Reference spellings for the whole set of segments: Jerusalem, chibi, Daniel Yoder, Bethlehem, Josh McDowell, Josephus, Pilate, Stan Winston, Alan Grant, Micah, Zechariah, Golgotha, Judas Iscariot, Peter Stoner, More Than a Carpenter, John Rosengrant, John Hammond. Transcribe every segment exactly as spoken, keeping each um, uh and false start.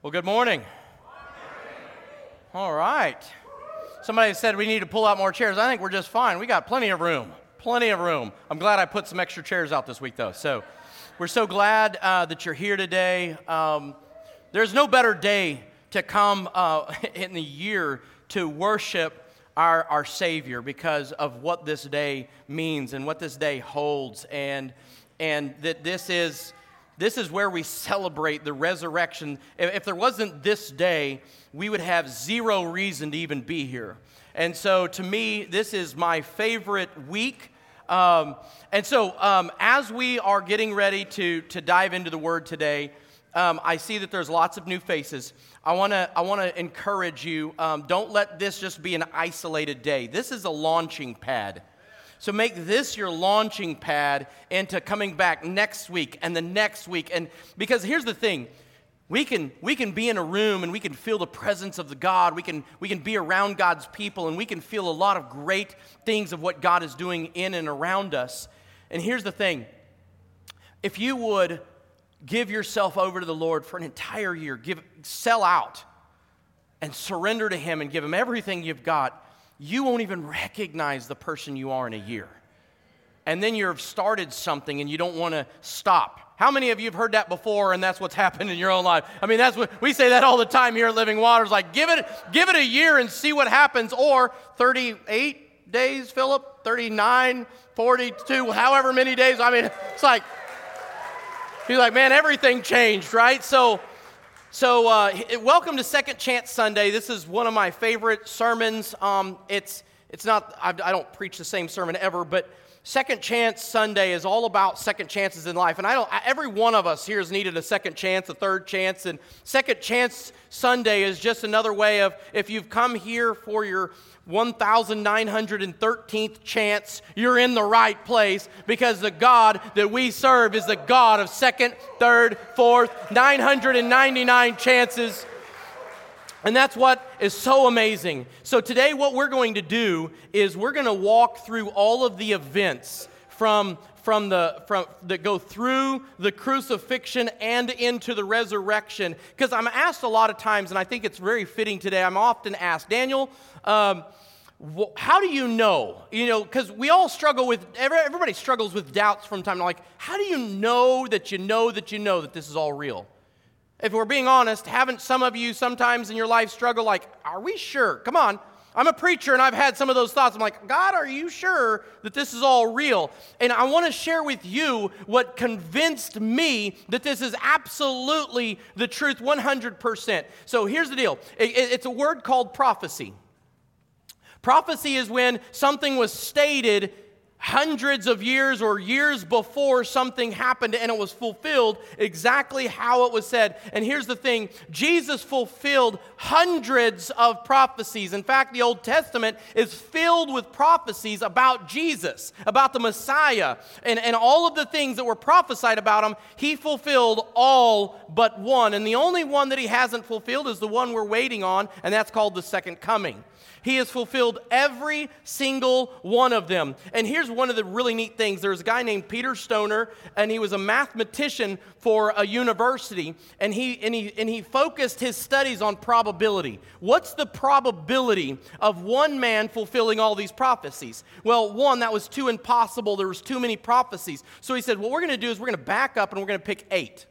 Well, good morning. All right. Somebody said we need to pull out more chairs. I think we're just fine. We got plenty of room, plenty of room. I'm glad I put some extra chairs out this week, though. So we're so glad uh, that you're here today. Um, there's no better day to come uh, in the year to worship our, our Savior because of what this day means and what this day holds, and and that this is... This is where we celebrate the resurrection. If there wasn't this day, we would have zero reason to even be here. And so to me, this is my favorite week. Um, and so um, as we are getting ready to, to dive into the Word today, um, I see that there's lots of new faces. I want to I want to encourage you, um, don't let this just be an isolated day. This is a launching pad. So make this your launching pad into coming back next week and the next week. And because here's the thing, we can we can be in a room and we can feel the presence of the God. We can we can be around God's people and we can feel a lot of great things of what God is doing in and around us. And here's the thing, if you would give yourself over to the Lord for an entire year, give sell out and surrender to Him and give Him everything you've got, you won't even recognize the person you are in a year. And then you've started something and you don't want to stop. How many of you have heard that before and that's what's happened in your own life? I mean, that's what we say that all the time here at Living Waters, like give it give it a year and see what happens, or thirty-eight days, Philip, thirty-nine, forty-two, however many days. I mean, it's like, you're like, man, everything changed, right? So So uh, welcome to Second Chance Sunday. This is one of my favorite sermons. Um, it's it's not, I, I don't preach the same sermon ever, but Second Chance Sunday is all about second chances in life. And I don't, every one of us here has needed a second chance, a third chance. And Second Chance Sunday is just another way of, if you've come here for your one thousand nine hundred thirteenth chance, you're in the right place, because the God that we serve is the God of second, third, fourth, nine hundred ninety-nine chances. And that's what is so amazing. So today what we're going to do is we're going to walk through all of the events from from the from that go through the crucifixion and into the resurrection, because I'm asked a lot of times, and I think it's very fitting today. I'm often asked, Daniel, um, wh- how do you know? You know, because we all struggle with every, everybody struggles with doubts from time to time. Like, how do you know that you know that you know that this is all real? If we're being honest, haven't some of you sometimes in your life struggle like, are we sure? Come on. I'm a preacher, and I've had some of those thoughts. I'm like, God, are you sure that this is all real? And I want to share with you what convinced me that this is absolutely the truth, one hundred percent. So here's the deal. It's a word called prophecy. Prophecy is when something was stated hundreds of years or years before something happened, and it was fulfilled exactly how it was said. And here's the thing, Jesus fulfilled hundreds of prophecies. In fact, the Old Testament is filled with prophecies about Jesus, about the Messiah, and, and all of the things that were prophesied about Him, He fulfilled all but one. And the only one that He hasn't fulfilled is the one we're waiting on, and that's called the second coming. He has fulfilled every single one of them. And here's one of the really neat things. There was a guy named Peter Stoner, and he was a mathematician for a university, and he and he and he focused his studies on probability. What's the probability of one man fulfilling all these prophecies? Well, one, that was too impossible. There was too many prophecies. So he said, what we're going to do is we're going to back up and we're going to pick eight.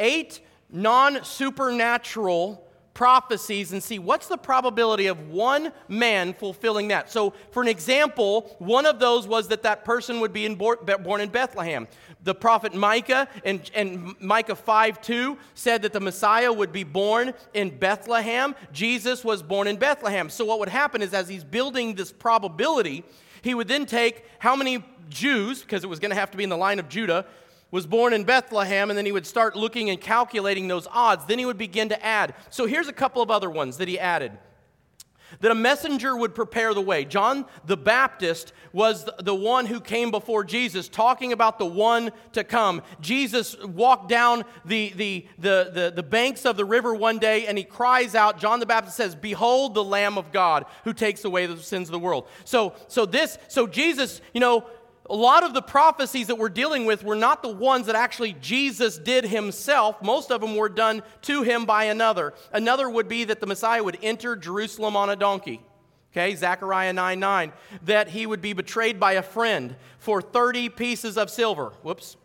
Eight non-supernatural prophecies and see what's the probability of one man fulfilling that. So for an example, one of those was that that person would be in born, born in Bethlehem. The prophet Micah and, and Micah five two said that the Messiah would be born in Bethlehem. Jesus was born in Bethlehem. So what would happen is, as he's building this probability, he would then take how many Jews, because it was going to have to be in the line of Judah, was born in Bethlehem, and then he would start looking and calculating those odds. Then he would begin to add. So here's a couple of other ones that he added. That a messenger would prepare the way. John the Baptist was the one who came before Jesus, talking about the one to come. Jesus walked down the, the, the, the, the banks of the river one day, and he cries out, John the Baptist says, "Behold the Lamb of God who takes away the sins of the world." So, so this, so Jesus, you know, a lot of the prophecies that we're dealing with were not the ones that actually Jesus did himself. Most of them were done to him by another. Another would be that the Messiah would enter Jerusalem on a donkey. Okay, Zechariah nine nine, that he would be betrayed by a friend for thirty pieces of silver. Whoops.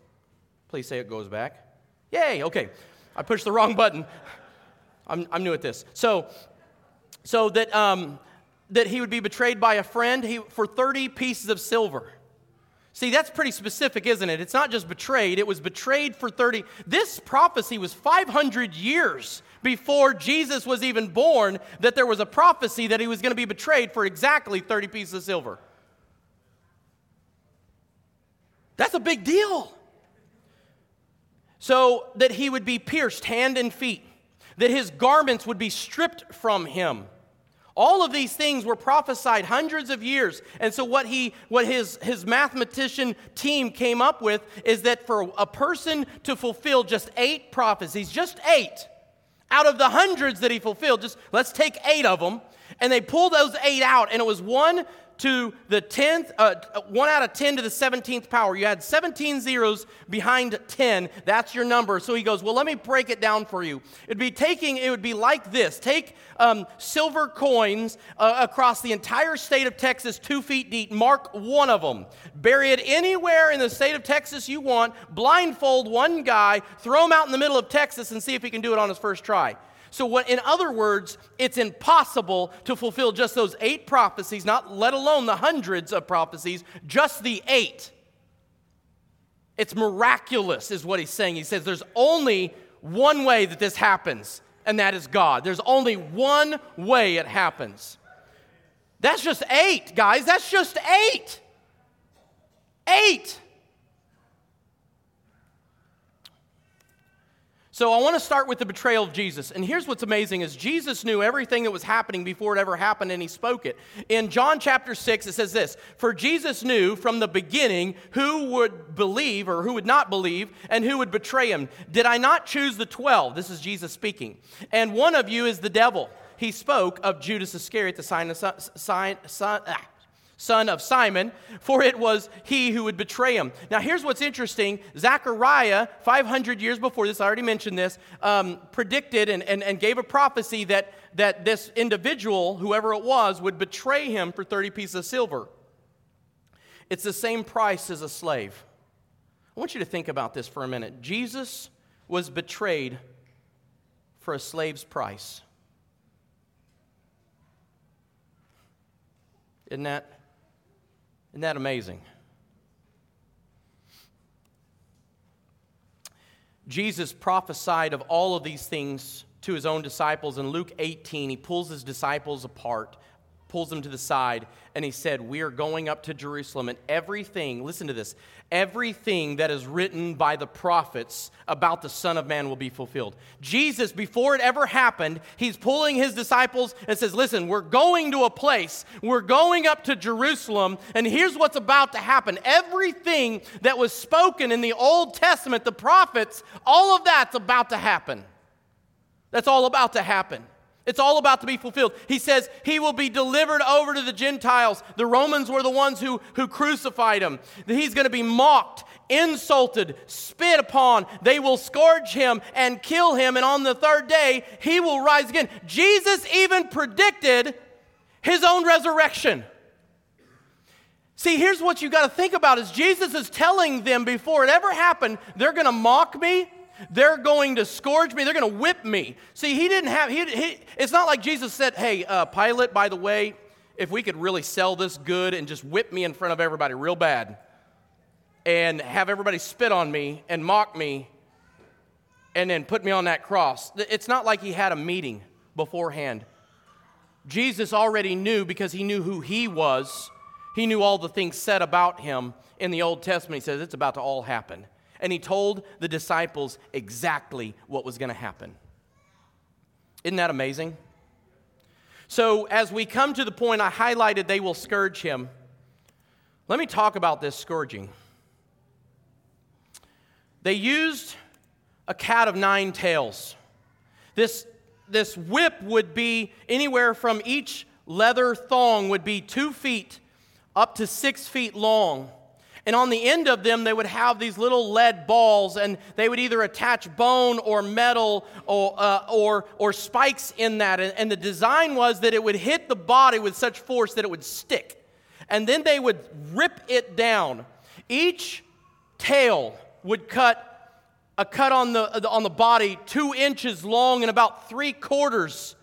Please say it goes back. Yay, okay. I pushed the wrong button. I'm I'm new at this. So, so that um, that he would be betrayed by a friend he, for thirty pieces of silver. See, that's pretty specific, isn't it? It's not just betrayed. It was betrayed for thirty. This prophecy was five hundred years before Jesus was even born, that there was a prophecy that he was going to be betrayed for exactly thirty pieces of silver. That's a big deal. So that he would be pierced hand and feet, that his garments would be stripped from him. All of these things were prophesied hundreds of years. And so what he, what his, his mathematician team came up with is that for a person to fulfill just eight prophecies, just eight, out of the hundreds that he fulfilled, just let's take eight of them, and they pulled those eight out, and it was one to the tenth, uh, one out of ten to the seventeenth power. You had seventeen zeros behind ten. That's your number. So he goes, well, let me break it down for you. It'd be taking, it would be like this. Take um, silver coins uh, across the entire state of Texas, two feet deep. Mark one of them. Bury it anywhere in the state of Texas you want. Blindfold one guy. Throw him out in the middle of Texas and see if he can do it on his first try. So what, in other words, it's impossible to fulfill just those eight prophecies, not let alone the hundreds of prophecies, just the eight. It's miraculous is what he's saying. He says there's only one way that this happens, and that is God. There's only one way it happens. That's just eight, guys. That's just eight. Eight. So I want to start with the betrayal of Jesus. And here's what's amazing is Jesus knew everything that was happening before it ever happened, and he spoke it. In John chapter six, it says this, "For Jesus knew from the beginning who would believe or who would not believe and who would betray him. Did I not choose the twelve?" This is Jesus speaking. "And one of you is the devil." He spoke of Judas Iscariot, the sign of son, sign, son, ah. son of Simon, for it was he who would betray him. Now, here's what's interesting. Zechariah, five hundred years before this, I already mentioned this, um, predicted and, and, and gave a prophecy that, that this individual, whoever it was, would betray him for thirty pieces of silver. It's the same price as a slave. I want you to think about this for a minute. Jesus was betrayed for a slave's price. Isn't that... Isn't that amazing? Jesus prophesied of all of these things to his own disciples. In Luke eighteen, he pulls his disciples apart, pulls them to the side, and he said, "We are going up to Jerusalem, and everything," listen to this, "everything that is written by the prophets about the Son of Man will be fulfilled." Jesus, before it ever happened, he's pulling his disciples and says, "Listen, we're going to a place, we're going up to Jerusalem, and here's what's about to happen. Everything that was spoken in the Old Testament, the prophets, all of that's about to happen. That's all about to happen. It's all about to be fulfilled." He says he will be delivered over to the Gentiles. The Romans were the ones who, who crucified him. He's going to be mocked, insulted, spit upon. They will scourge him and kill him, and on the third day, he will rise again. Jesus even predicted his own resurrection. See, here's what you got to think about is Jesus is telling them before it ever happened, they're going to mock me. They're going to scourge me. They're going to whip me. See, he didn't have, he, he, it's not like Jesus said, "Hey, uh, Pilate, by the way, if we could really sell this good and just whip me in front of everybody real bad and have everybody spit on me and mock me and then put me on that cross." It's not like he had a meeting beforehand. Jesus already knew because he knew who he was. He knew all the things said about him in the Old Testament. He says it's about to all happen. And he told the disciples exactly what was going to happen. Isn't that amazing? So as we come to the point I highlighted, they will scourge him. Let me talk about this scourging. They used a cat of nine tails. This, this whip would be anywhere from each leather thong would be two feet up to six feet long. And on the end of them, they would have these little lead balls, and they would either attach bone or metal or uh, or, or spikes in that. And, and the design was that it would hit the body with such force that it would stick. And then they would rip it down. Each tail would cut a cut on the on the body two inches long and about three quarters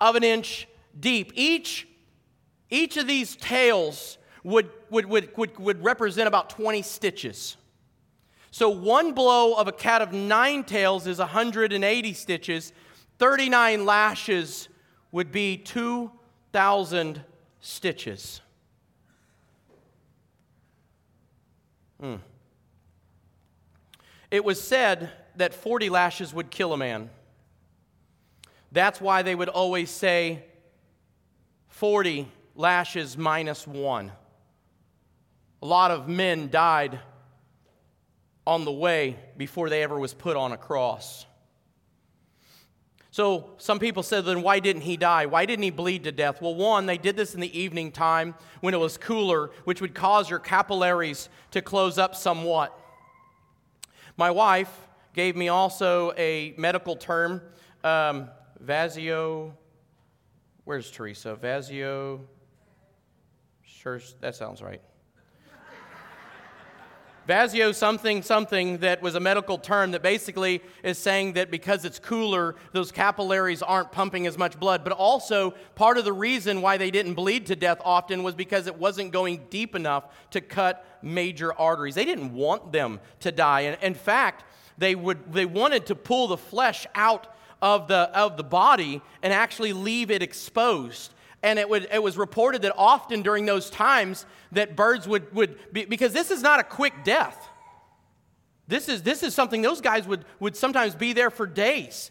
of an inch deep. Each each of these tails would would would would, would represent about twenty stitches. So one blow of a cat of nine tails is one hundred eighty stitches. thirty-nine lashes would be two thousand stitches. Hmm. It was said that forty lashes would kill a man. That's why they would always say forty lashes minus one. A lot of men died on the way before they ever was put on a cross. So some people said, then why didn't he die? Why didn't he bleed to death? Well, one, they did this in the evening time when it was cooler, which would cause your capillaries to close up somewhat. My wife gave me also a medical term, um, vasio, where's Teresa? Vasio, sure, that sounds right. Vasio something something that was a medical term that basically is saying that because it's cooler, those capillaries aren't pumping as much blood. But also, part of the reason why they didn't bleed to death often was because it wasn't going deep enough to cut major arteries. They didn't want them to die. And in fact, they would they wanted to pull the flesh out of the of the body and actually leave it exposed. And it would it was reported that often during those times that birds would would be, because this is not a quick death. This is this is something those guys would would sometimes be there for days,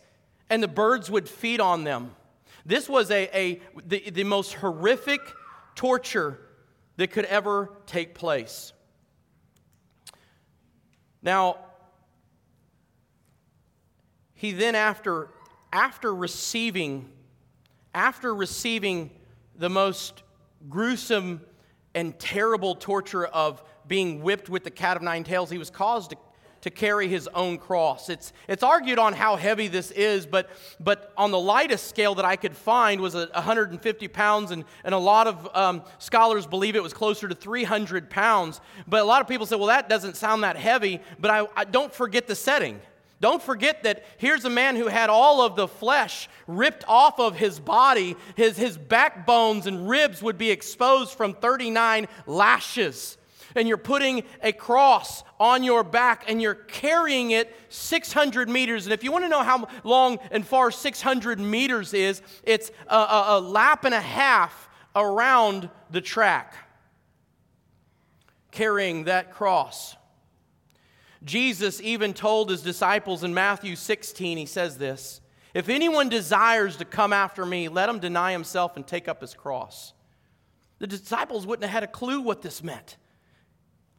and the birds would feed on them. This was a a the, the most horrific torture that could ever take place. Now, he then after after receiving after receiving the most gruesome and terrible torture of being whipped with the cat of nine tails, he was caused to, to carry his own cross. It's it's argued on how heavy this is, but but on the lightest scale that I could find was one hundred fifty pounds, and, and a lot of um, scholars believe it was closer to three hundred pounds. But a lot of people say, well, that doesn't sound that heavy, but I, I don't forget the setting. Don't forget that here's a man who had all of the flesh ripped off of his body. His, his backbones and ribs would be exposed from thirty-nine lashes. And you're putting a cross on your back and you're carrying it six hundred meters. And if you want to know how long and far six hundred meters is, it's a, a, a lap and a half around the track, carrying that cross. Jesus even told his disciples in Matthew sixteen, he says this, "If anyone desires to come after me, let him deny himself and take up his cross." The disciples wouldn't have had a clue what this meant.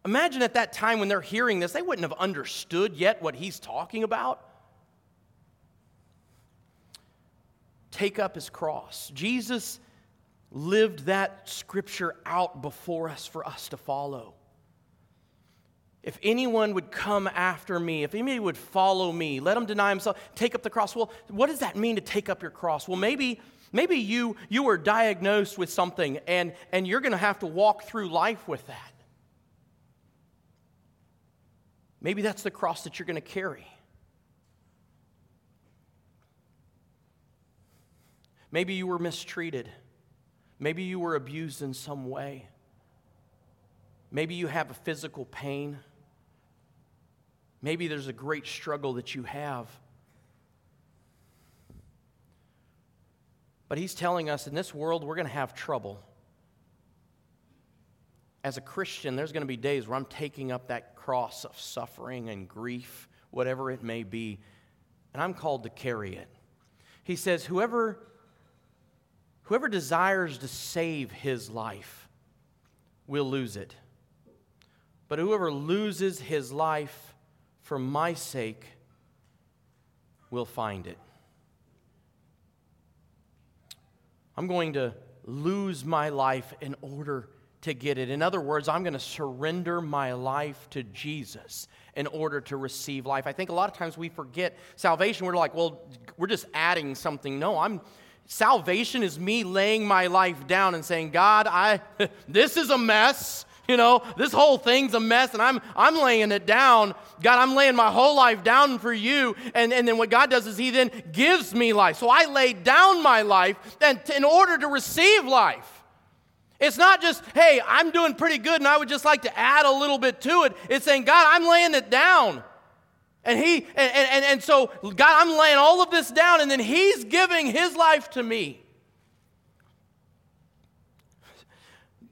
Imagine at that time when they're hearing this, they wouldn't have understood yet what he's talking about. Take up his cross. Jesus lived that scripture out before us for us to follow. If anyone would come after me, if anybody would follow me, let him deny himself, take up the cross. Well, what does that mean to take up your cross? Well, maybe maybe you you were diagnosed with something and, and you're going to have to walk through life with that. Maybe that's the cross that you're going to carry. Maybe you were mistreated. Maybe you were abused in some way. Maybe you have a physical pain. Maybe there's a great struggle that you have. But he's telling us in this world, we're going to have trouble. As a Christian, there's going to be days where I'm taking up that cross of suffering and grief, whatever it may be, and I'm called to carry it. He says, whoever, whoever desires to save his life will lose it. But whoever loses his life for my sake will find it. I'm going to lose my life in order to get it. In other words, I'm going to surrender my life to Jesus in order to receive life. I think a lot of times we forget salvation. We're like, well, we're just adding something. No, I'm salvation is me laying my life down and saying, God, I this is a mess. You know, this whole thing's a mess, and I'm I'm laying it down. God, I'm laying my whole life down for you. And, and then what God does is he then gives me life. So I lay down my life and t- in order to receive life. It's not just, hey, I'm doing pretty good and I would just like to add a little bit to it. It's saying, God, I'm laying it down. And he, and, and, and so, God, I'm laying all of this down, and then he's giving his life to me.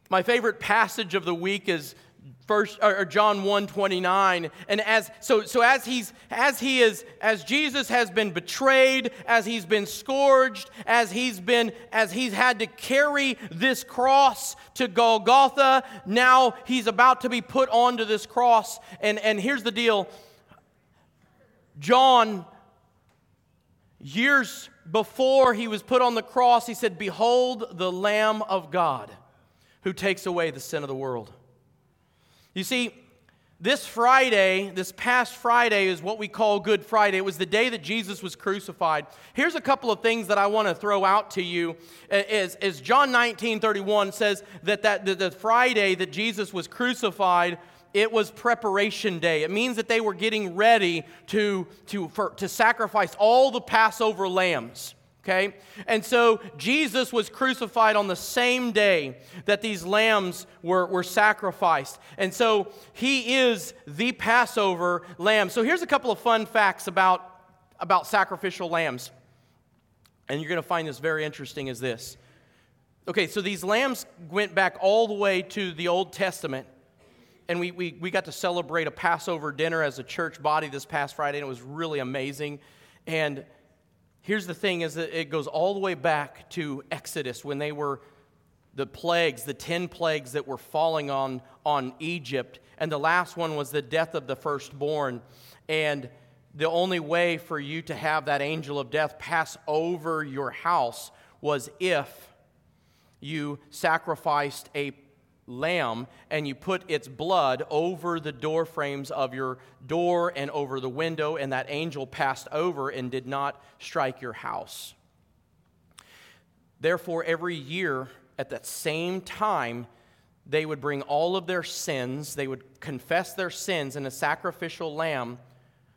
My favorite passage of the week is First, or John one twenty-nine, and as so so as he's as he is as Jesus has been betrayed, as he's been scourged, as he's been as he's had to carry this cross to Golgotha, now he's about to be put onto this cross. And and here's the deal. John, years before he was put on the cross, he said, "Behold the Lamb of God who takes away the sin of the world." You see, this Friday, this past Friday is what we call Good Friday. It was the day that Jesus was crucified. Here's a couple of things that I want to throw out to you. Is, is John nineteen thirty-one says that, that the, the Friday that Jesus was crucified, it was preparation day. It means that they were getting ready to, to, for, to sacrifice all the Passover lambs. Okay? And so Jesus was crucified on the same day that these lambs were, were sacrificed. And so he is the Passover lamb. So here's a couple of fun facts about, about sacrificial lambs. And you're going to find this very interesting is this. Okay, so these lambs went back all the way to the Old Testament. And we, we, we got to celebrate a Passover dinner as a church body this past Friday. And it was really amazing. And here's the thing is that it goes all the way back to Exodus when they were the plagues, the ten plagues that were falling on, on Egypt. And the last one was the death of the firstborn. And the only way for you to have that angel of death pass over your house was if you sacrificed a lamb and you put its blood over the door frames of your door and over the window, and that angel passed over and did not strike your house. Therefore, every year at that same time, they would bring all of their sins, they would confess their sins, and a sacrificial lamb,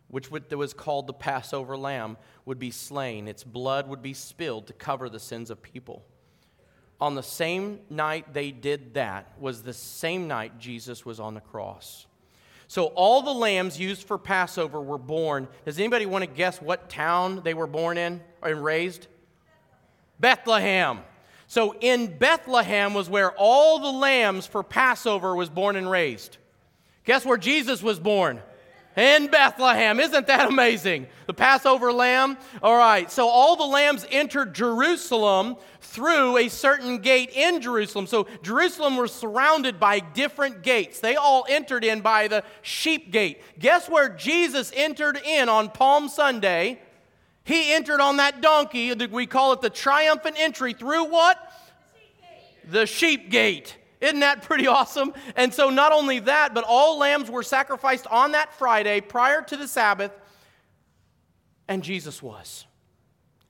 which was called the Passover lamb, would be slain. Its blood would be spilled to cover the sins of people. On the same night they did that was the same night Jesus was on the cross. So all the lambs used for Passover were born. Does anybody want to guess what town they were born in and raised? Bethlehem. So in Bethlehem was where all the lambs for Passover was born and raised. Guess where Jesus was born? In Bethlehem. Isn't that amazing? The Passover lamb. All right. So all the lambs entered Jerusalem through a certain gate in Jerusalem. So Jerusalem was surrounded by different gates. They all entered in by the sheep gate. Guess where Jesus entered in on Palm Sunday? He entered on that donkey. We call it the triumphant entry through what? The sheep gate. The sheep gate. Isn't that pretty awesome? And so not only that, but all lambs were sacrificed on that Friday prior to the Sabbath, and Jesus was.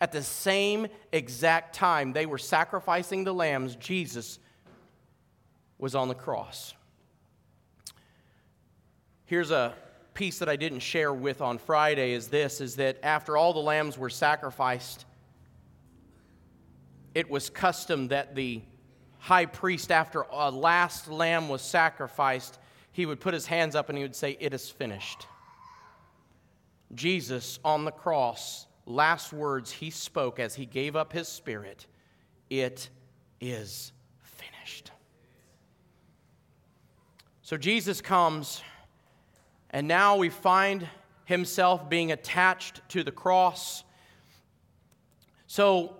At the same exact time they were sacrificing the lambs, Jesus was on the cross. Here's a piece that I didn't share with on Friday is this, is that after all the lambs were sacrificed, it was custom that the high priest, after a last lamb was sacrificed, he would put his hands up and he would say, "It is finished." Jesus on the cross, last words he spoke as he gave up his spirit, "It is finished." So Jesus comes, and now we find himself being attached to the cross. So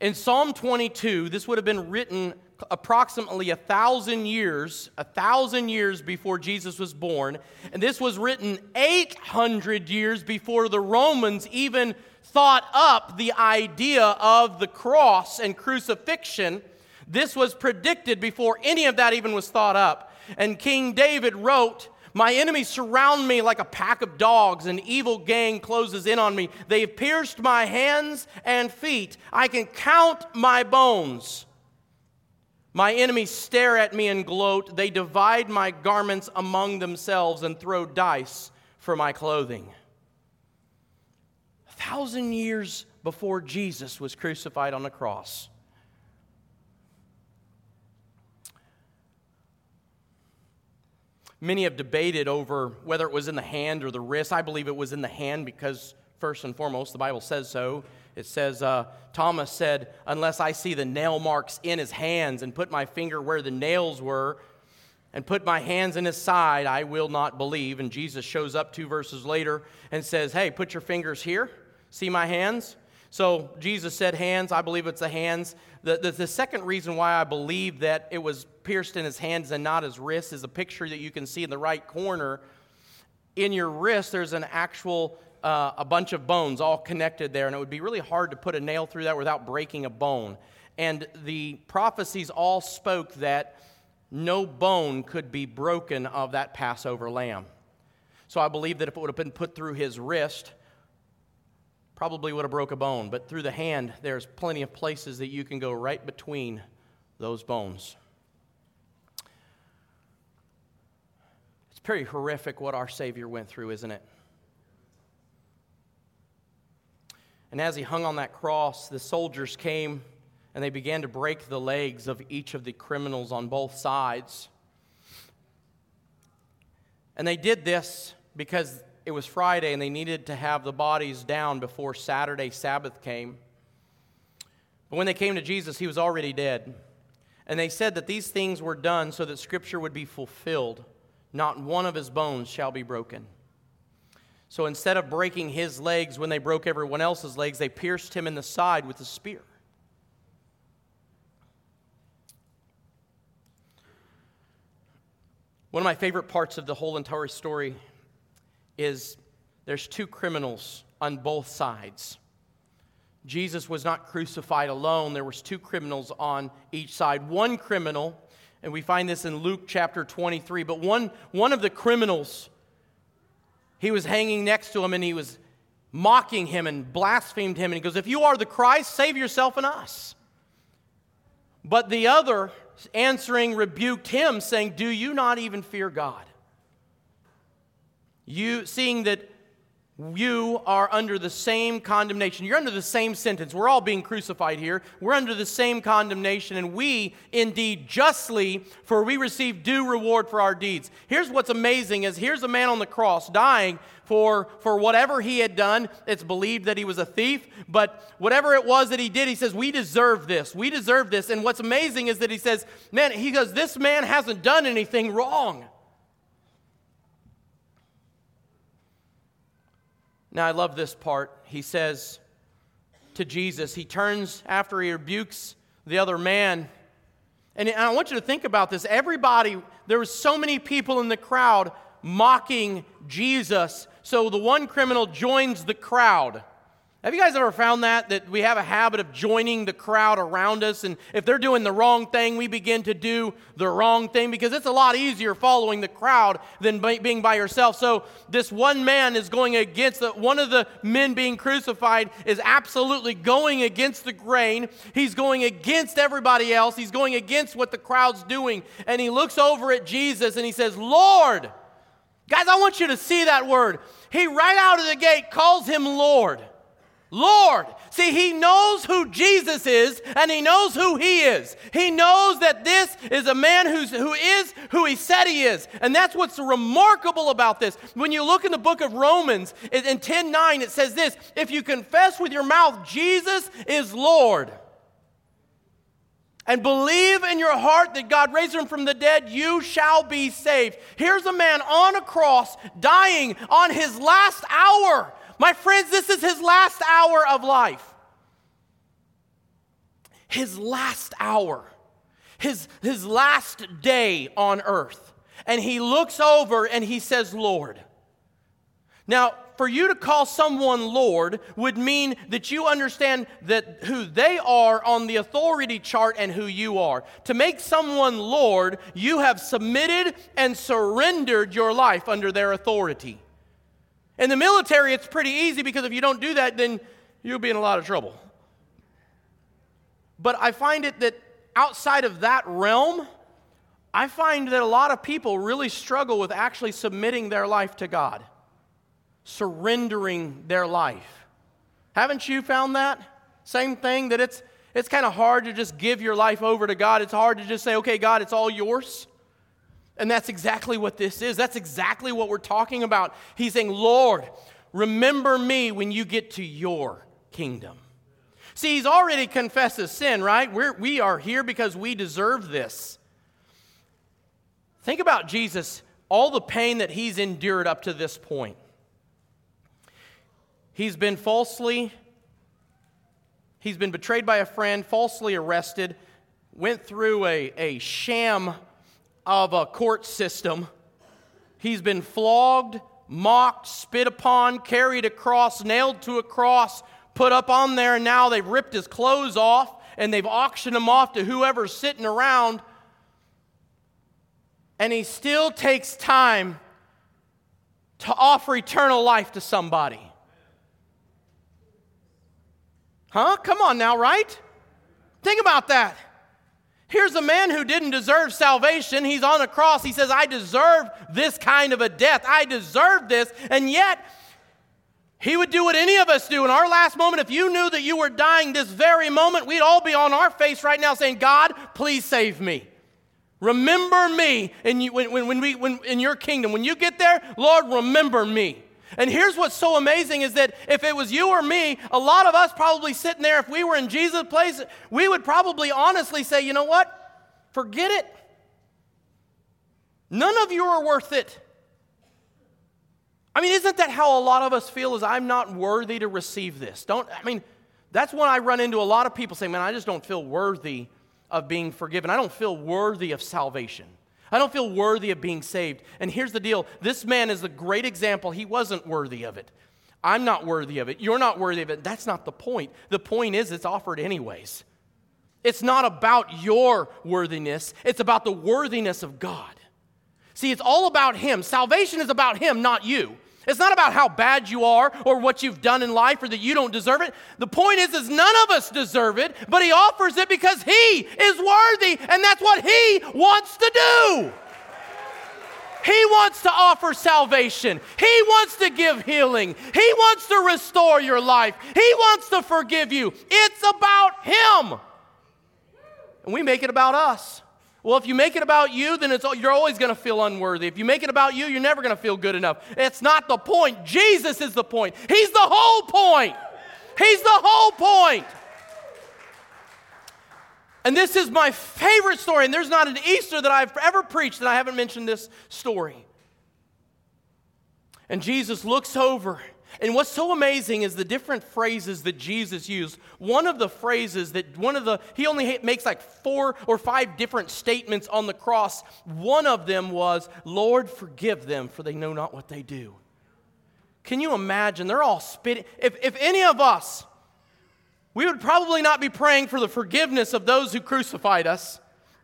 in Psalm twenty-two, this would have been written approximately a thousand years, a thousand years before Jesus was born. And this was written eight hundred years before the Romans even thought up the idea of the cross and crucifixion. This was predicted before any of that even was thought up. And King David wrote, "My enemies surround me like a pack of dogs. An evil gang closes in on me. They have pierced my hands and feet. I can count my bones. My enemies stare at me and gloat. They divide my garments among themselves and throw dice for my clothing." A thousand years before Jesus was crucified on the cross. Many have debated over whether it was in the hand or the wrist. I believe it was in the hand because, first and foremost, the Bible says so. It says, uh, Thomas said, "Unless I see the nail marks in his hands and put my finger where the nails were and put my hands in his side, I will not believe." And Jesus shows up two verses later and says, "Hey, put your fingers here. See my hands?" So Jesus said hands. I believe it's the hands. The, the, the second reason why I believe that it was pierced in his hands and not his wrists is a picture that you can see in the right corner. In your wrist, there's an actual, uh, a bunch of bones all connected there, and it would be really hard to put a nail through that without breaking a bone. And the prophecies all spoke that no bone could be broken of that Passover lamb. So I believe that if it would have been put through his wrist, probably would have broke a bone, but through the hand, there's plenty of places that you can go right between those bones. It's pretty horrific what our Savior went through, isn't it? And as he hung on that cross, the soldiers came and they began to break the legs of each of the criminals on both sides. And they did this because it was Friday, and they needed to have the bodies down before Saturday Sabbath came. But when they came to Jesus, he was already dead. And they said that these things were done so that Scripture would be fulfilled. Not one of his bones shall be broken. So instead of breaking his legs when they broke everyone else's legs, they pierced him in the side with a spear. One of my favorite parts of the whole entire story is there's two criminals on both sides. Jesus was not crucified alone. There was two criminals on each side. One criminal, and we find this in Luke chapter twenty-three, but one, one of the criminals, he was hanging next to him, and he was mocking him and blasphemed him, and he goes, "If you are the Christ, save yourself and us." But the other, answering, rebuked him, saying, "Do you not even fear God? You, seeing that you are under the same condemnation." You're under the same sentence. We're all being crucified here. We're under the same condemnation, and we indeed justly, for we receive due reward for our deeds. Here's what's amazing is here's a man on the cross dying for, for whatever he had done. It's believed that he was a thief, but whatever it was that he did, he says, "We deserve this. We deserve this." And what's amazing is that he says, man, he goes, "This man hasn't done anything wrong." Now, I love this part. He says to Jesus, he turns after he rebukes the other man. And I want you to think about this. Everybody, there were so many people in the crowd mocking Jesus. So the one criminal joins the crowd. Have you guys ever found that? That we have a habit of joining the crowd around us. And if they're doing the wrong thing, we begin to do the wrong thing. Because it's a lot easier following the crowd than being by yourself. So this one man is going against, the, one of the men being crucified is absolutely going against the grain. He's going against everybody else. He's going against what the crowd's doing. And he looks over at Jesus and he says, "Lord." Guys, I want you to see that word. He right out of the gate calls him Lord. Lord. See, he knows who Jesus is, and he knows who he is. He knows that this is a man who's, who is who he said he is. And that's what's remarkable about this. When you look in the book of Romans, in ten nine, it says this: "If you confess with your mouth, Jesus is Lord, and believe in your heart that God raised him from the dead, you shall be saved." Here's a man on a cross, dying on his last hour. My friends, this is his last hour of life. His last hour. His, his last day on earth. And he looks over and he says, "Lord." Now, for you to call someone Lord would mean that you understand that who they are on the authority chart and who you are. To make someone Lord, you have submitted and surrendered your life under their authority. In the military, it's pretty easy, because if you don't do that, then you'll be in a lot of trouble. But I find it that outside of that realm, I find that a lot of people really struggle with actually submitting their life to God, surrendering their life. Haven't you found that? Same thing, that it's it's kind of hard to just give your life over to God. It's hard to just say, okay, God, it's all yours. And that's exactly what this is. That's exactly what we're talking about. He's saying, Lord, remember me when you get to your kingdom. See, he's already confessed his sin, right? We're, we are here because we deserve this. Think about Jesus, all the pain that he's endured up to this point. He's been falsely, he's been betrayed by a friend, falsely arrested, went through a, a sham of a court system. He's been flogged, mocked, spit upon, carried a cross, nailed to a cross, put up on there, and now they've ripped his clothes off and they've auctioned him off to whoever's sitting around. And he still takes time to offer eternal life to somebody. Huh? Come on now, right? Think about that. Here's a man who didn't deserve salvation. He's on a cross. He says, I deserve this kind of a death. I deserve this. And yet, he would do what any of us do in our last moment. If you knew that you were dying this very moment, we'd all be on our face right now saying, God, please save me. Remember me in you, when, when we, when, in your kingdom. When you get there, Lord, remember me. And here's what's so amazing is that if it was you or me, a lot of us probably sitting there, if we were in Jesus' place, we would probably honestly say, you know what? Forget it. None of you are worth it. I mean, isn't that how a lot of us feel, is I'm not worthy to receive this? Don't, I mean, that's when I run into a lot of people saying, man, I just don't feel worthy of being forgiven. I don't feel worthy of salvation. I don't feel worthy of being saved. And here's the deal. This man is a great example. He wasn't worthy of it. I'm not worthy of it. You're not worthy of it. That's not the point. The point is it's offered anyways. It's not about your worthiness. It's about the worthiness of God. See, it's all about Him. Salvation is about Him, not you. It's not about how bad you are or what you've done in life or that you don't deserve it. The point is, is none of us deserve it, but He offers it because He is worthy, and that's what He wants to do. He wants to offer salvation. He wants to give healing. He wants to restore your life. He wants to forgive you. It's about Him. And we make it about us. Well, if you make it about you, then it's, you're always going to feel unworthy. If you make it about you, you're never going to feel good enough. It's not the point. Jesus is the point. He's the whole point. He's the whole point. And this is my favorite story, and there's not an Easter that I've ever preached that I haven't mentioned this story. And Jesus looks over, and what's so amazing is the different phrases that Jesus used. One of the phrases that, one of the, he only makes like four or five different statements on the cross. One of them was, Lord, forgive them, for they know not what they do. Can you imagine? They're all spitting. If, if any of us, we would probably not be praying for the forgiveness of those who crucified us,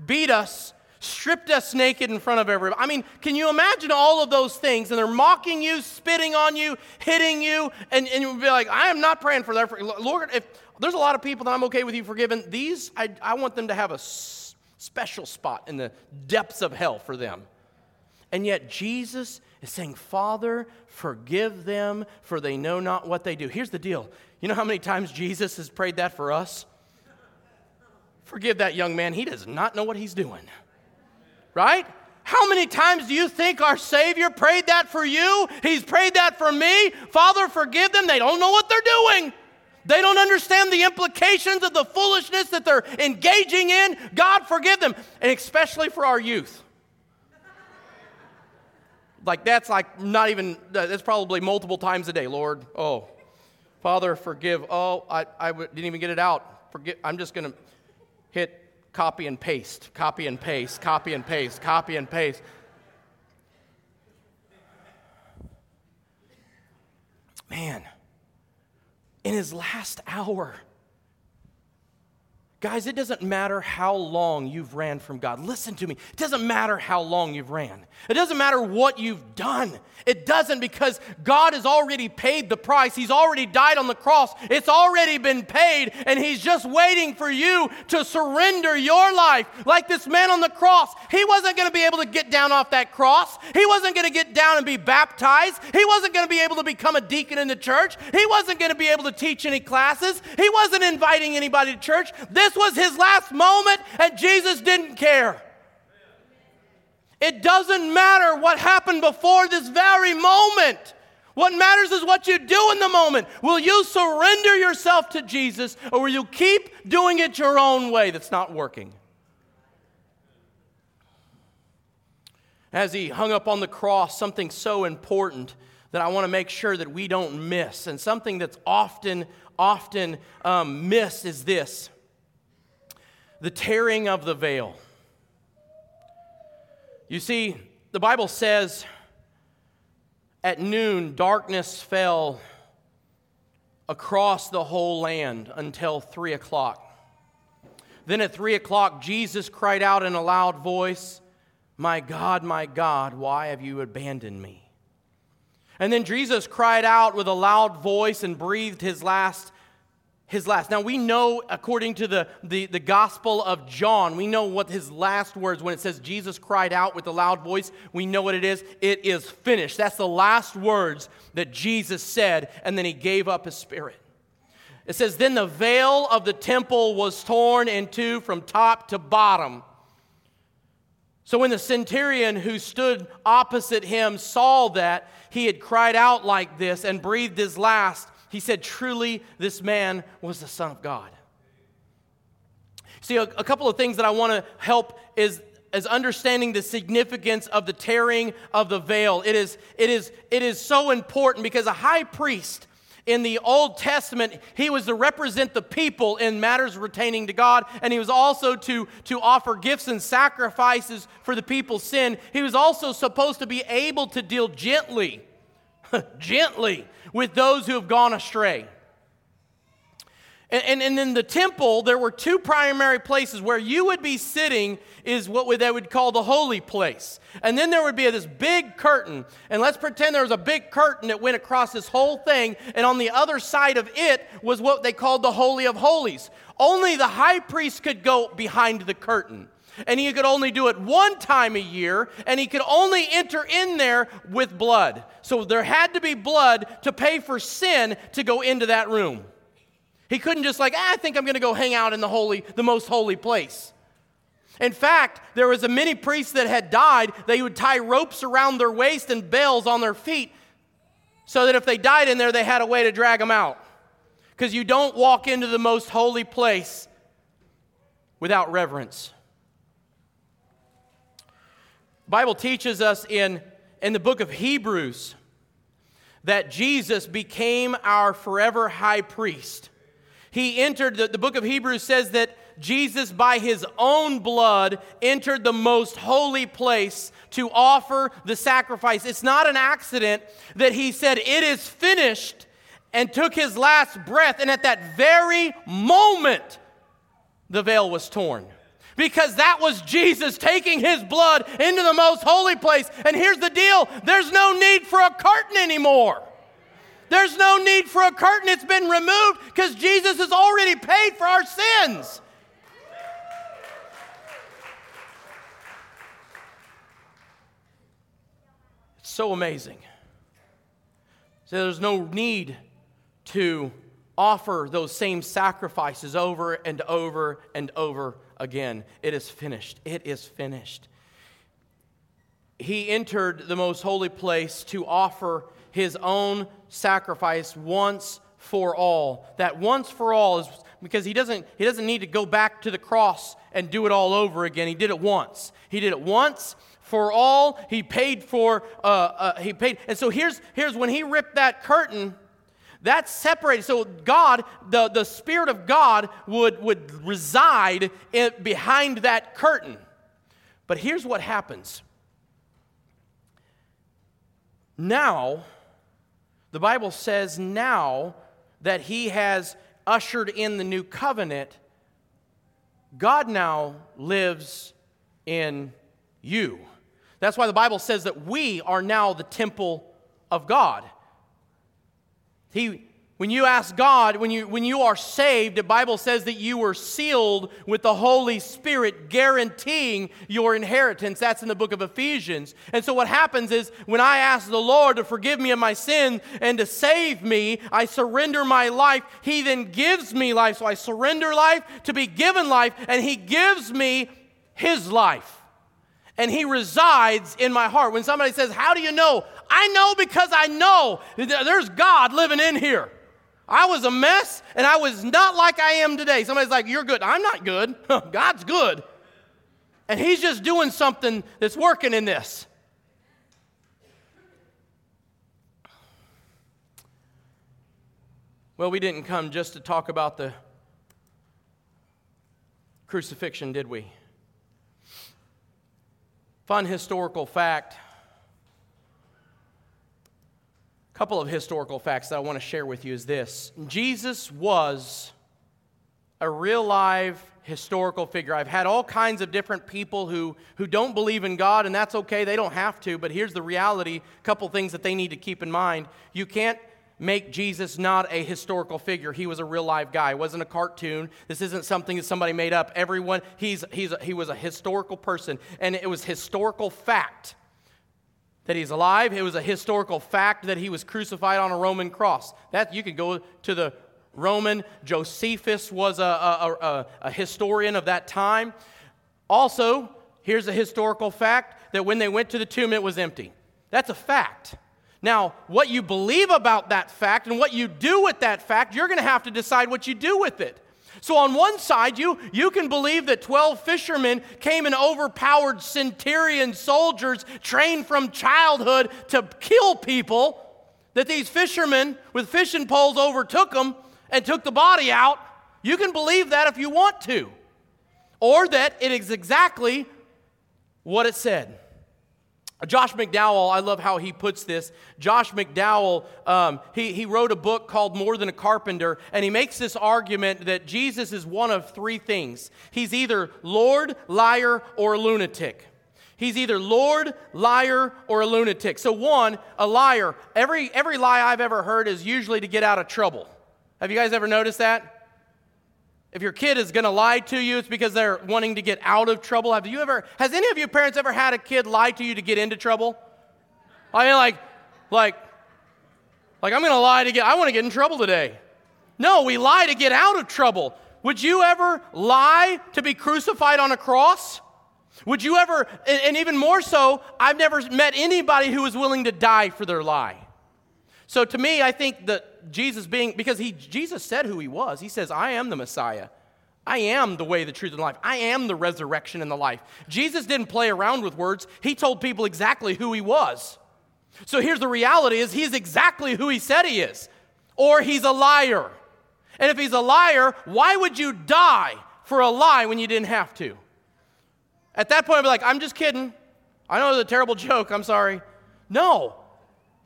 beat us, stripped us naked in front of everybody. I mean, can you imagine all of those things? And they're mocking you, spitting on you, hitting you, and, and you'll be like, I am not praying for that. Lord, if there's a lot of people that I'm okay with you forgiving, these, I, I want them to have a s- special spot in the depths of hell for them. And yet Jesus is saying, Father, forgive them, for they know not what they do. Here's the deal. You know how many times Jesus has prayed that for us? Forgive that young man. He does not know what he's doing. Right? How many times do you think our Savior prayed that for you? He's prayed that for me. Father, forgive them. They don't know what they're doing. They don't understand the implications of the foolishness that they're engaging in. God, forgive them. And especially for our youth. Like that's like not even, that's probably multiple times a day. Lord, oh, Father, forgive. Oh, I, I didn't even get it out. Forgive. I'm just going to hit copy and paste, copy and paste, copy and paste, copy and paste. Man, in his last hour. Guys, it doesn't matter how long you've ran from God. Listen to me. It doesn't matter how long you've ran. It doesn't matter what you've done. It doesn't, because God has already paid the price. He's already died on the cross. It's already been paid, and he's just waiting for you to surrender your life. Like this man on the cross, he wasn't going to be able to get down off that cross. He wasn't going to get down and be baptized. He wasn't going to be able to become a deacon in the church. He wasn't going to be able to teach any classes. He wasn't inviting anybody to church. This was his last moment, and Jesus didn't care. It doesn't matter what happened before this very moment. What matters is what you do in the moment. Will you surrender yourself to Jesus, or will you keep doing it your own way that's not working? As he hung up on the cross, something so important that I want to make sure that we don't miss, and something that's often, often um, missed is this. The tearing of the veil. You see, the Bible says, at noon, darkness fell across the whole land until three o'clock. Then at three o'clock, Jesus cried out in a loud voice, "My God, my God, why have you abandoned me?" And then Jesus cried out with a loud voice and breathed his last His last. Now we know, according to the, the, the Gospel of John, we know what his last words, when it says Jesus cried out with a loud voice, we know what it is. It is finished. That's the last words that Jesus said, and then he gave up his spirit. It says, then the veil of the temple was torn in two from top to bottom. So when the centurion who stood opposite him saw that he had cried out like this and breathed his last, he said, truly, this man was the Son of God. See, a, a couple of things that I want to help is, is understanding the significance of the tearing of the veil. It is, it is, it is so important, because a high priest in the Old Testament, he was to represent the people in matters pertaining to God, and he was also to, to offer gifts and sacrifices for the people's sin. He was also supposed to be able to deal gently gently with those who have gone astray. And, and, and in the temple, there were two primary places where you would be sitting is what we, they would call the holy place. And then there would be this big curtain. And let's pretend there was a big curtain that went across this whole thing. And on the other side of it was what they called the Holy of Holies. Only the high priest could go behind the curtain. And he could only do it one time a year, and he could only enter in there with blood. So there had to be blood to pay for sin to go into that room. He couldn't just like, ah, I think I'm going to go hang out in the holy, the most holy place. In fact, there was a many priests that had died. They would tie ropes around their waist and bells on their feet so that if they died in there, they had a way to drag them out. Because you don't walk into the most holy place without reverence. The Bible teaches us in, in the book of Hebrews that Jesus became our forever high priest. He entered, the, the book of Hebrews says that Jesus by his own blood entered the most holy place to offer the sacrifice. It's not an accident that he said, it is finished, and took his last breath. And at that very moment, the veil was torn. Because that was Jesus taking his blood into the most holy place. And here's the deal. There's no need for a curtain anymore. There's no need for a curtain. It's been removed because Jesus has already paid for our sins. It's so amazing. So there's no need to offer those same sacrifices over and over and over again. It is finished. It is finished. He entered the most holy place to offer his own sacrifice once for all. That once for all is because he doesn't, he doesn't need to go back to the cross and do it all over again. He did it once. He did it once for all. He paid for, uh, uh, he paid. And so here's, here's when he ripped that curtain. That's separated. So God, the, the Spirit of God would, would reside in, behind that curtain. But here's what happens. Now, the Bible says now that he has ushered in the new covenant, God now lives in you. That's why the Bible says that we are now the temple of God. He, when you ask God, when you, when you are saved, the Bible says that you were sealed with the Holy Spirit, guaranteeing your inheritance. That's in the book of Ephesians. And so what happens is when I ask the Lord to forgive me of my sin and to save me, I surrender my life. He then gives me life. So I surrender life to be given life, and He gives me His life. And He resides in my heart. When somebody says, how do you know? I know because I know there's God living in here. I was a mess, and I was not like I am today. Somebody's like, you're good. I'm not good. God's good. And He's just doing something that's working in this. Well, we didn't come just to talk about the crucifixion, did we? Fun historical fact. A couple of historical facts that I want to share with you is this. Jesus was a real live historical figure. I've had all kinds of different people who, who don't believe in God, and that's okay. They don't have to, but here's the reality. A couple things that they need to keep in mind. You can't make Jesus not a historical figure. He was a real live guy. It wasn't a cartoon. This isn't something that somebody made up. Everyone, he's he's a, he was a historical person, and it was historical fact that he's alive. It was a historical fact that he was crucified on a Roman cross. That you could go to the Roman. Josephus was a a, a, a historian of that time. Also, here's a historical fact that when they went to the tomb, it was empty. That's a fact. Now, what you believe about that fact and what you do with that fact, you're going to have to decide what you do with it. So on one side, you, you can believe that twelve fishermen came and overpowered centurion soldiers trained from childhood to kill people, that these fishermen with fishing poles overtook them and took the body out. You can believe that if you want to, or that it is exactly what it said. Josh McDowell, I love how he puts this. Josh McDowell, um, he, he wrote a book called More Than a Carpenter, and he makes this argument that Jesus is one of three things. He's either Lord, liar, or a lunatic. He's either Lord, liar, or a lunatic. So one, a liar. Every, every lie I've ever heard is usually to get out of trouble. Have you guys ever noticed that? If your kid is going to lie to you, it's because they're wanting to get out of trouble. Have you ever, has any of you parents ever had a kid lie to you to get into trouble? I mean, like, like, like I'm going to lie to get, I want to get in trouble today. No, we lie to get out of trouble. Would you ever lie to be crucified on a cross? Would you ever, and, and even more so, I've never met anybody who was willing to die for their lie. So to me, I think that Jesus being, because he Jesus said who he was. He says, I am the Messiah. I am the way, the truth, and life. I am the resurrection and the life. Jesus didn't play around with words. He told people exactly who he was. So here's the reality is he's exactly who he said he is, or he's a liar. And if he's a liar, why would you die for a lie when you didn't have to? At that point, I'd be like, I'm just kidding. I know it was a terrible joke. I'm sorry. No.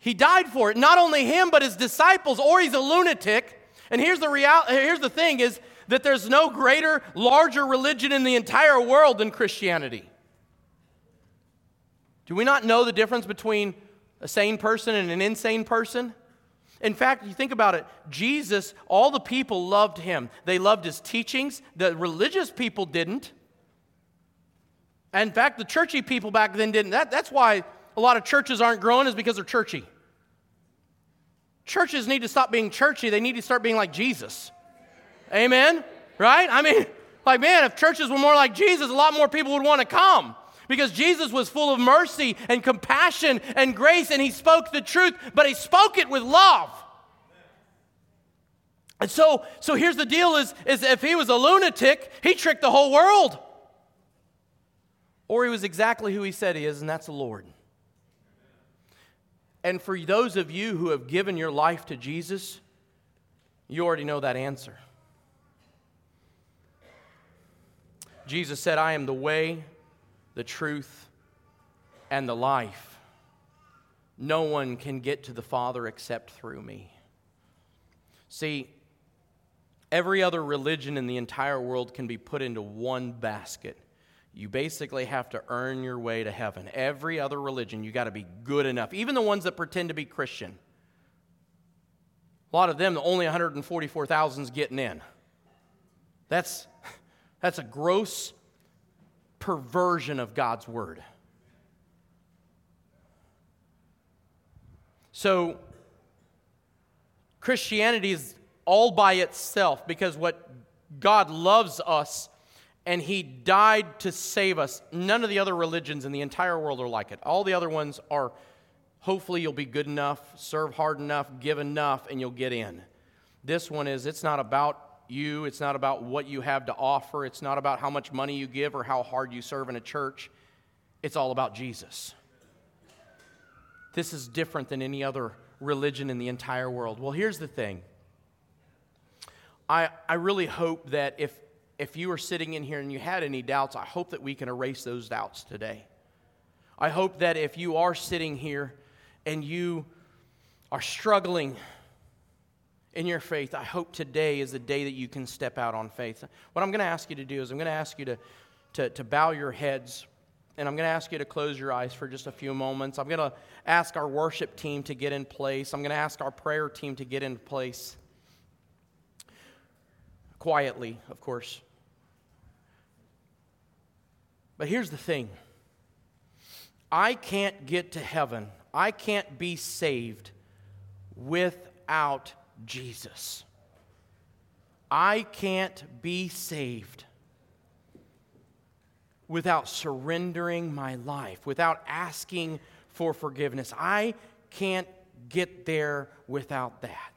He died for it. Not only him, but his disciples, or he's a lunatic. And here's the real, here's the thing is that there's no greater, larger religion in the entire world than Christianity. Do we not know the difference between a sane person and an insane person? In fact, you think about it, Jesus, all the people loved him. They loved his teachings. The religious people didn't. And in fact, the churchy people back then didn't. That, that's why a lot of churches aren't growing is because they're churchy. Churches need to stop being churchy. They need to start being like Jesus. Amen? Right? I mean, like, man, if churches were more like Jesus, a lot more people would want to come because Jesus was full of mercy and compassion and grace, and he spoke the truth, but he spoke it with love. And so, so here's the deal is, is if he was a lunatic, he tricked the whole world. Or he was exactly who he said he is, and that's the Lord. And for those of you who have given your life to Jesus, you already know that answer. Jesus said, I am the way, the truth, and the life. No one can get to the Father except through me. See, every other religion in the entire world can be put into one basket. You basically have to earn your way to heaven. Every other religion, you got to be good enough. Even the ones that pretend to be Christian. A lot of them, the only one hundred forty-four thousand is getting in. That's, that's a gross perversion of God's word. So, Christianity is all by itself because what God loves us and He died to save us. None of the other religions in the entire world are like it. All the other ones are, hopefully you'll be good enough, serve hard enough, give enough, and you'll get in. This one is, it's not about you. It's not about what you have to offer. It's not about how much money you give or how hard you serve in a church. It's all about Jesus. This is different than any other religion in the entire world. Well, here's the thing. I I really hope that if, if you were sitting in here and you had any doubts, I hope that we can erase those doubts today. I hope that if you are sitting here and you are struggling in your faith, I hope today is the day that you can step out on faith. What I'm going to ask you to do is I'm going to ask you to, to, to bow your heads, and I'm going to ask you to close your eyes for just a few moments. I'm going to ask our worship team to get in place. I'm going to ask our prayer team to get in place. Quietly, of course. But here's the thing. I can't get to heaven. I can't be saved without Jesus. I can't be saved without surrendering my life, without asking for forgiveness. I can't get there without that.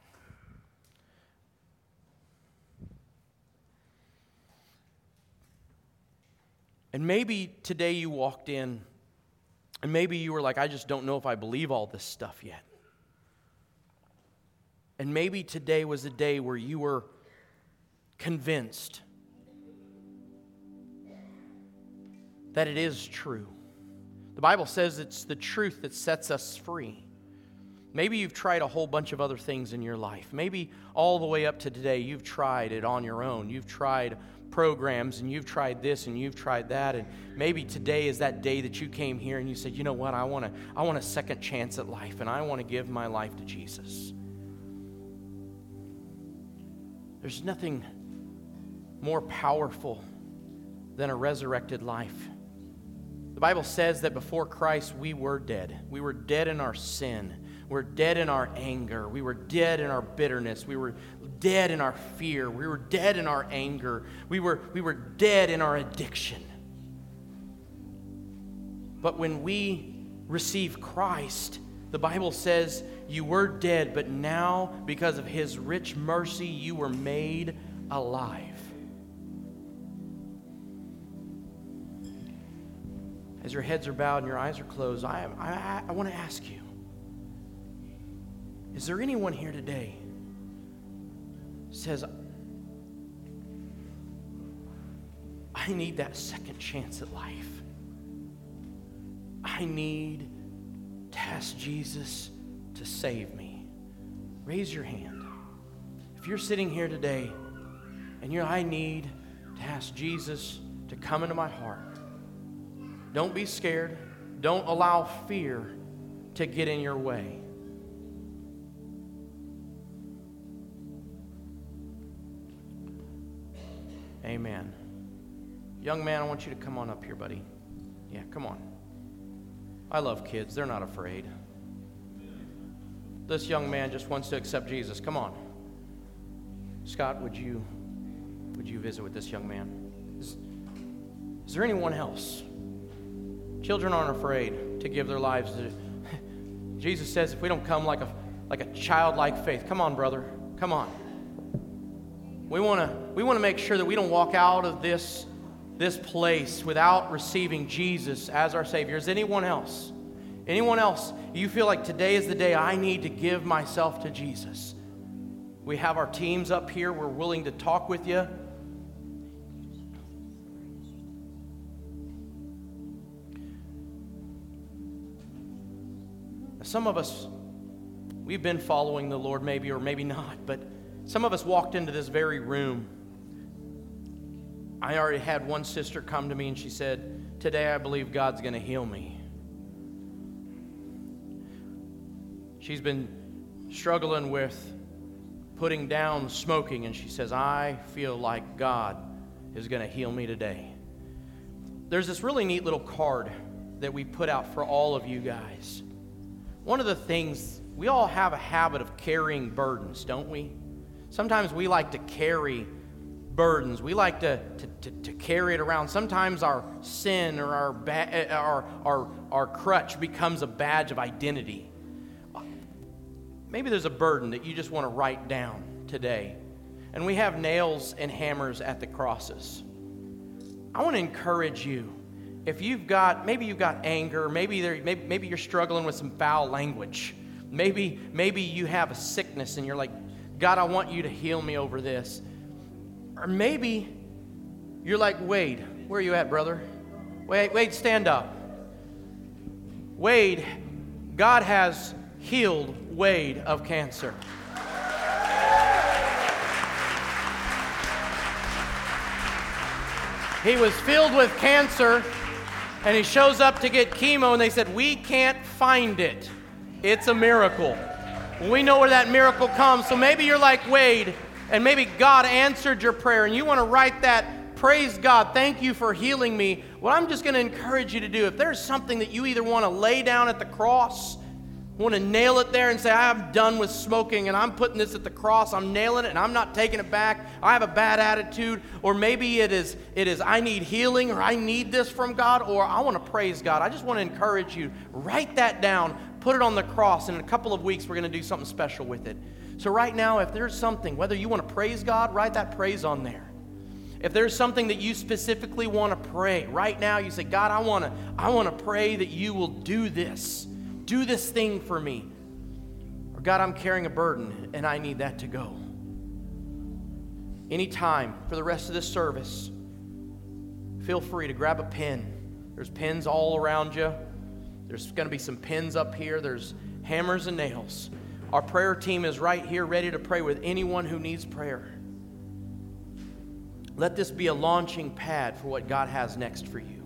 And maybe today you walked in and maybe you were like, I just don't know if I believe all this stuff yet. And maybe today was a day where you were convinced that it is true. The Bible says it's the truth that sets us free. Maybe you've tried a whole bunch of other things in your life. Maybe all the way up to today you've tried it on your own. You've tried programs and you've tried this and you've tried that, and maybe today is that day that you came here and you said, you know what, I want to I want a second chance at life, and I want to give my life to Jesus. There's nothing more powerful than a resurrected life. The Bible says that before Christ we were dead. We were dead in our sin. We were dead in our anger. We were dead in our bitterness. We were dead in our fear. We were dead in our anger. We were, we were dead in our addiction. But when we receive Christ, the Bible says you were dead, but now because of His rich mercy, you were made alive. As your heads are bowed and your eyes are closed, I, I, I want to ask you, is there anyone here today who says, I need that second chance at life. I need to ask Jesus to save me. Raise your hand. If you're sitting here today and you're, I need to ask Jesus to come into my heart. Don't be scared. Don't allow fear to get in your way. Amen. Young man, I want you to come on up here, buddy. Yeah, come on. I love kids. They're not afraid. This young man just wants to accept Jesus. Come on. Scott, would you would you visit with this young man? Is, is there anyone else? Children aren't afraid to give their lives to Jesus. Says if we don't come like a like a childlike faith. Come on, brother. Come on. We want to we want to make sure that we don't walk out of this, this place without receiving Jesus as our Savior. Is anyone else? Anyone else? You feel like today is the day I need to give myself to Jesus. We have our teams up here. We're willing to talk with you. A Some of us, we've been following the Lord maybe or maybe not, but some of us walked into this very room. I already had one sister come to me and she said, today I believe God's going to heal me. She's been struggling with putting down smoking, and she says, I feel like God is going to heal me today. There's this really neat little card that we put out for all of you guys. One of the things, we all have a habit of carrying burdens, don't we? Sometimes we like to carry burdens. We like to, to, to, to carry it around. Sometimes our sin or our, ba- our, our, our crutch becomes a badge of identity. Maybe there's a burden that you just want to write down today. And we have nails and hammers at the crosses. I want to encourage you. If you've got, maybe you've got anger, maybe there, maybe, maybe you're struggling with some foul language. Maybe, maybe you have a sickness and you're like, God, I want you to heal me over this. Or maybe you're like, Wade, where are you at, brother? Wade, Wade, stand up. Wade, God has healed Wade of cancer. He was filled with cancer, and he shows up to get chemo, and they said, we can't find it. It's a miracle. We know where that miracle comes. So maybe you're like Wade, and maybe God answered your prayer, and you want to write that, praise God, thank you for healing me. What I'm just going to encourage you to do, if there's something that you either want to lay down at the cross, want to nail it there and say, I'm done with smoking and I'm putting this at the cross, I'm nailing it and I'm not taking it back, I have a bad attitude, or maybe it is it is I need healing, or I need this from God, or I want to praise God. I just want to encourage you, write that down, put it on the cross, and in a couple of weeks we're going to do something special with it. So right now, if there's something, whether you want to praise God, write that praise on there. If there's something that you specifically want to pray, right now you say, God, I want to I want to pray that you will do this. Do this thing for me. Or God, I'm carrying a burden and I need that to go. Anytime for the rest of this service, feel free to grab a pen. There's pens all around you. There's going to be some pens up here. There's hammers and nails. Our prayer team is right here ready to pray with anyone who needs prayer. Let this be a launching pad for what God has next for you.